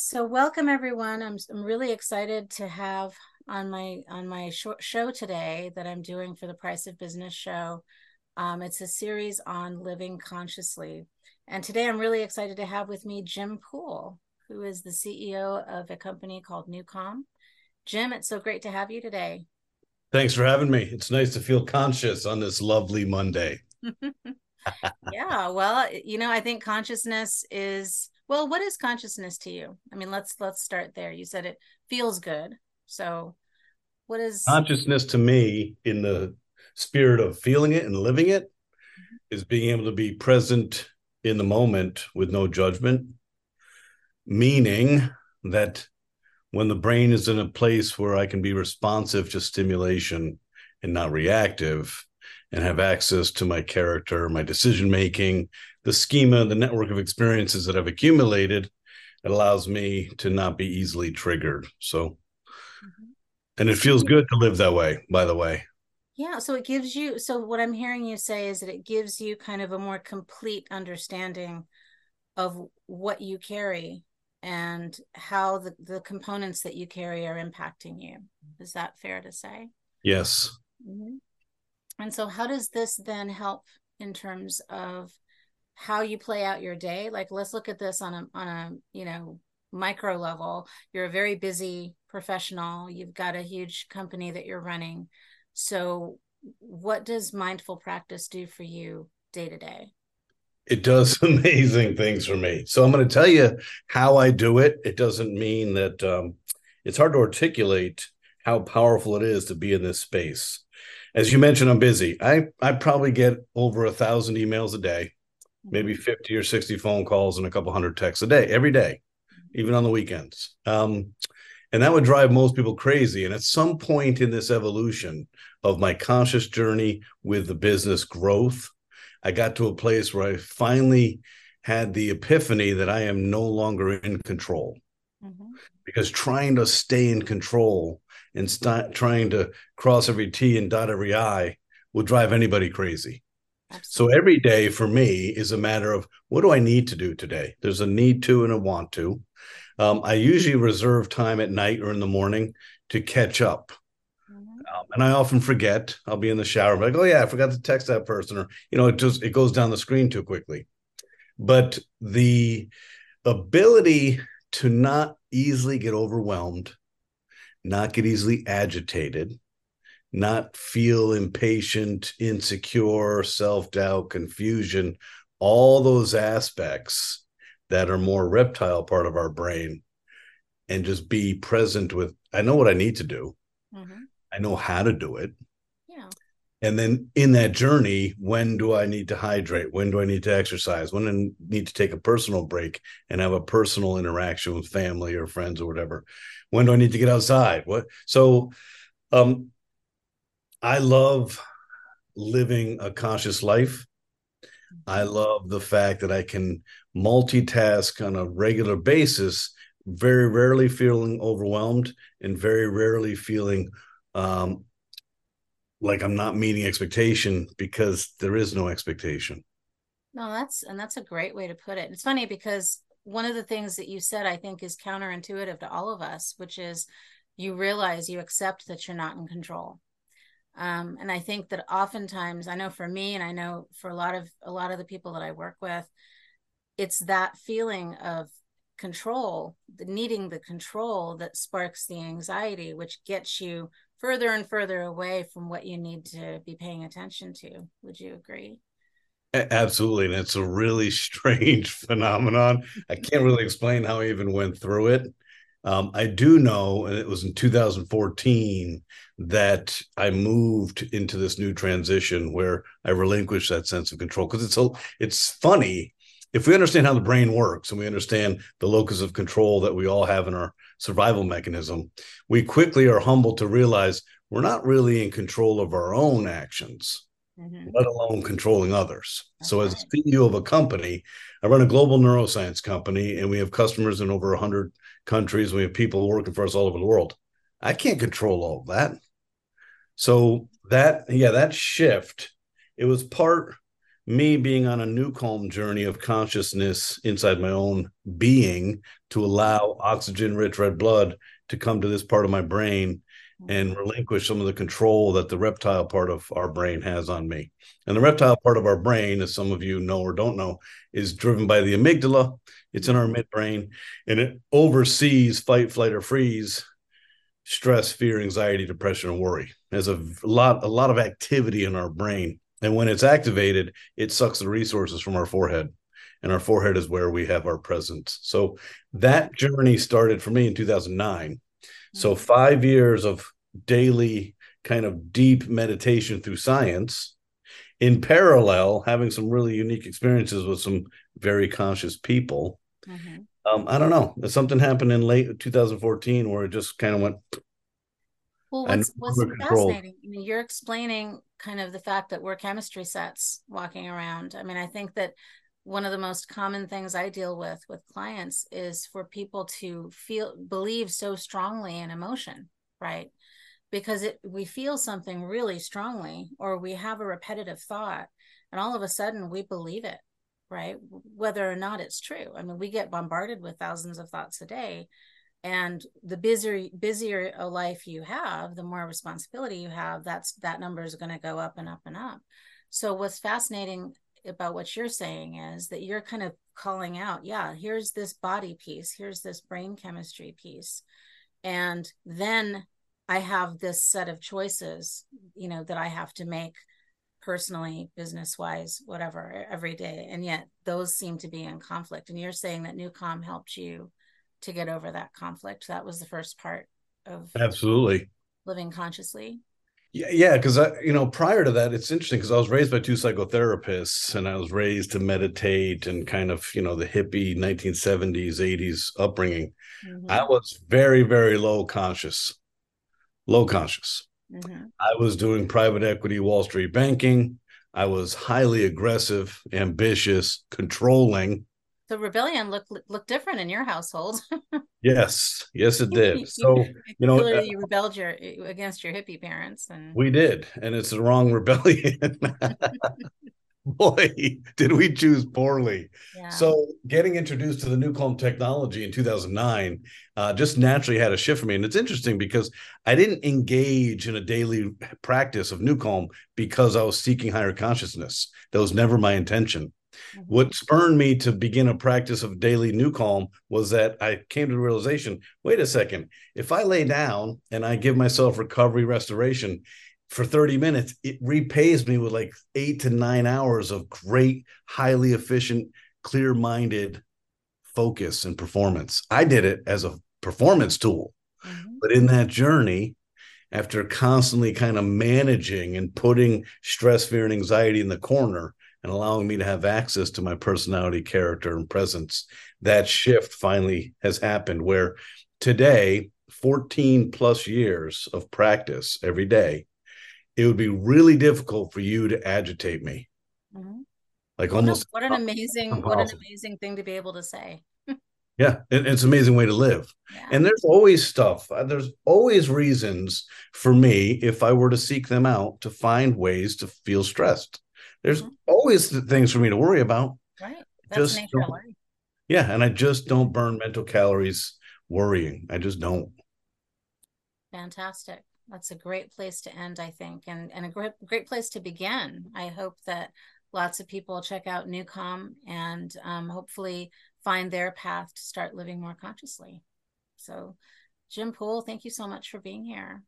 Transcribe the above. So welcome everyone. I'm really excited to have on my short show today that I'm doing for the Price of Business show. It's a series on living consciously. And today I'm really excited to have with me Jim Poole, who is the CEO of a company called NuCalm. Jim, it's so great to have you today. Thanks for having me. It's nice to feel conscious on this lovely Monday. Yeah, well, you know, I think consciousness is, well, what is consciousness to you? I mean, let's start there. You said it feels good. So what is consciousness to me, in the spirit of feeling it and living it, is being able to be present in the moment with no judgment, meaning that when the brain is in a place where I can be responsive to stimulation and not reactive, and have access to my character, my decision-making, the schema, the network of experiences that I've accumulated, it allows me to not be easily triggered. So, and it feels good to live that way, by the way. Yeah, so it gives you, so what I'm hearing you say is that it gives you kind of a more complete understanding of what you carry and how the components that you carry are impacting you. Is that fair to say? Yes. Mm-hmm. And so how does this then help in terms of how you play out your day? Like, let's look at this on a, you know, micro level. You're a very busy professional. You've got a huge company that you're running. So what does mindful practice do for you day to day? It does amazing things for me. So I'm going to tell you how I do it. It doesn't mean that it's hard to articulate how powerful it is to be in this space. As you mentioned, I'm busy. I probably get over 1,000 emails a day, maybe 50 or 60 phone calls and a couple hundred texts a day, every day, even on the weekends. And that would drive most people crazy. And at some point in this evolution of my conscious journey with the business growth, I got to a place where I finally had the epiphany that I am no longer in control. Mm-hmm. Because trying to stay in control and trying to cross every T and dot every I will drive anybody crazy. Absolutely. So every day for me is a matter of, what do I need to do today? There's a need to and a want to. I usually reserve time at night or in the morning to catch up. And I often forget. I'll be in the shower, I'm like, oh yeah, I forgot to text that person, or, you know, it goes down the screen too quickly. But the ability to not easily get overwhelmed, not get easily agitated, not feel impatient, insecure, self-doubt, confusion, all those aspects that are more reptile part of our brain, and just be present with, I know what I need to do. Mm-hmm. I know how to do it. Yeah. And then in that journey, when do I need to hydrate? When do I need to exercise? When do I need to take a personal break and have a personal interaction with family or friends or whatever? When do I need to get outside? What? So I love living a conscious life. I love the fact that I can multitask on a regular basis, very rarely feeling overwhelmed and very rarely feeling like I'm not meeting expectation, because there is no expectation. No, that's a great way to put it. It's funny because one of the things that you said, I think, is counterintuitive to all of us, which is you realize, you accept that you're not in control. And I think that oftentimes, I know for me, and I know for a lot of the people that I work with, it's that feeling of control, needing the control, that sparks the anxiety, which gets you further and further away from what you need to be paying attention to. Would you agree? Absolutely. And it's a really strange phenomenon. I can't really explain how I even went through it. I do know, and it was in 2014 that I moved into this new transition where I relinquished that sense of control. Because it's funny, if we understand how the brain works and we understand the locus of control that we all have in our survival mechanism, we quickly are humbled to realize we're not really in control of our own actions. Mm-hmm. Let alone controlling others. That's so, as right. CEO of a company, I run a global neuroscience company, and we have customers in over 100 countries. We have people working for us all over the world. I can't control all of that. So that shift, it was part me being on a NuCalm journey of consciousness inside my own being to allow oxygen-rich red blood to come to this part of my brain and relinquish some of the control that the reptile part of our brain has on me. And the reptile part of our brain, as some of you know or don't know, is driven by the amygdala. It's in our midbrain, and it oversees fight, flight, or freeze, stress, fear, anxiety, depression, and worry. There's a lot of activity in our brain. And when it's activated, it sucks the resources from our forehead. And our forehead is where we have our presence. So that journey started for me in 2009. So 5 years of daily kind of deep meditation through science, in parallel, having some really unique experiences with some very conscious people. Mm-hmm. I don't know. Something happened in late 2014 where it just kind of went. Well, what's fascinating, I mean, you're explaining kind of the fact that we're chemistry sets walking around. I mean, I think that one of the most common things I deal with clients is for people to believe so strongly in emotion, right? Because we feel something really strongly, or we have a repetitive thought, and all of a sudden we believe it, right? Whether or not it's true. I mean, we get bombarded with thousands of thoughts a day, and the busier a life you have, the more responsibility you have, that number is going to go up and up and up. So what's fascinating about what you're saying is that you're kind of calling out, yeah, here's this body piece, here's this brain chemistry piece, and then I have this set of choices, you know, that I have to make personally, business-wise, whatever, every day, and yet those seem to be in conflict. And you're saying that NuCalm helped you to get over that conflict. That was the first part of absolutely living consciously. Yeah, because prior to that, it's interesting because I was raised by two psychotherapists, and I was raised to meditate and kind of, the hippie 1970s, 80s upbringing. Mm-hmm. I was very, very low conscious. Mm-hmm. I was doing private equity, Wall Street banking. I was highly aggressive, ambitious, controlling. The rebellion looked different in your household. Yes, it did. So you rebelled against your hippie parents, and we did, and it's the wrong rebellion. Boy, did we choose poorly. Yeah. So getting introduced to the NuCalm technology in 2009 just naturally had a shift for me. And it's interesting because I didn't engage in a daily practice of NuCalm because I was seeking higher consciousness. That was never my intention. Mm-hmm. What spurred me to begin a practice of daily NuCalm was that I came to the realization, wait a second, if I lay down and I give myself recovery restoration for 30 minutes, it repays me with like 8 to 9 hours of great, highly efficient, clear-minded focus and performance. I did it as a performance tool. Mm-hmm. But in that journey, after constantly kind of managing and putting stress, fear, and anxiety in the corner, and allowing me to have access to my personality, character, and presence, that shift finally has happened, where today, 14 plus years of practice every day, it would be really difficult for you to agitate me. Mm-hmm. Like almost. What an amazing thing to be able to say. Yeah, it's an amazing way to live. Yeah. And there's always stuff. There's always reasons for me, if I were to seek them out, to find ways to feel stressed. There's always things for me to worry about. Right. That's nature of life. Yeah. And I just don't burn mental calories worrying. I just don't. Fantastic. That's a great place to end, I think, and a great place to begin. I hope that lots of people check out NuCalm and hopefully find their path to start living more consciously. So, Jim Poole, thank you so much for being here.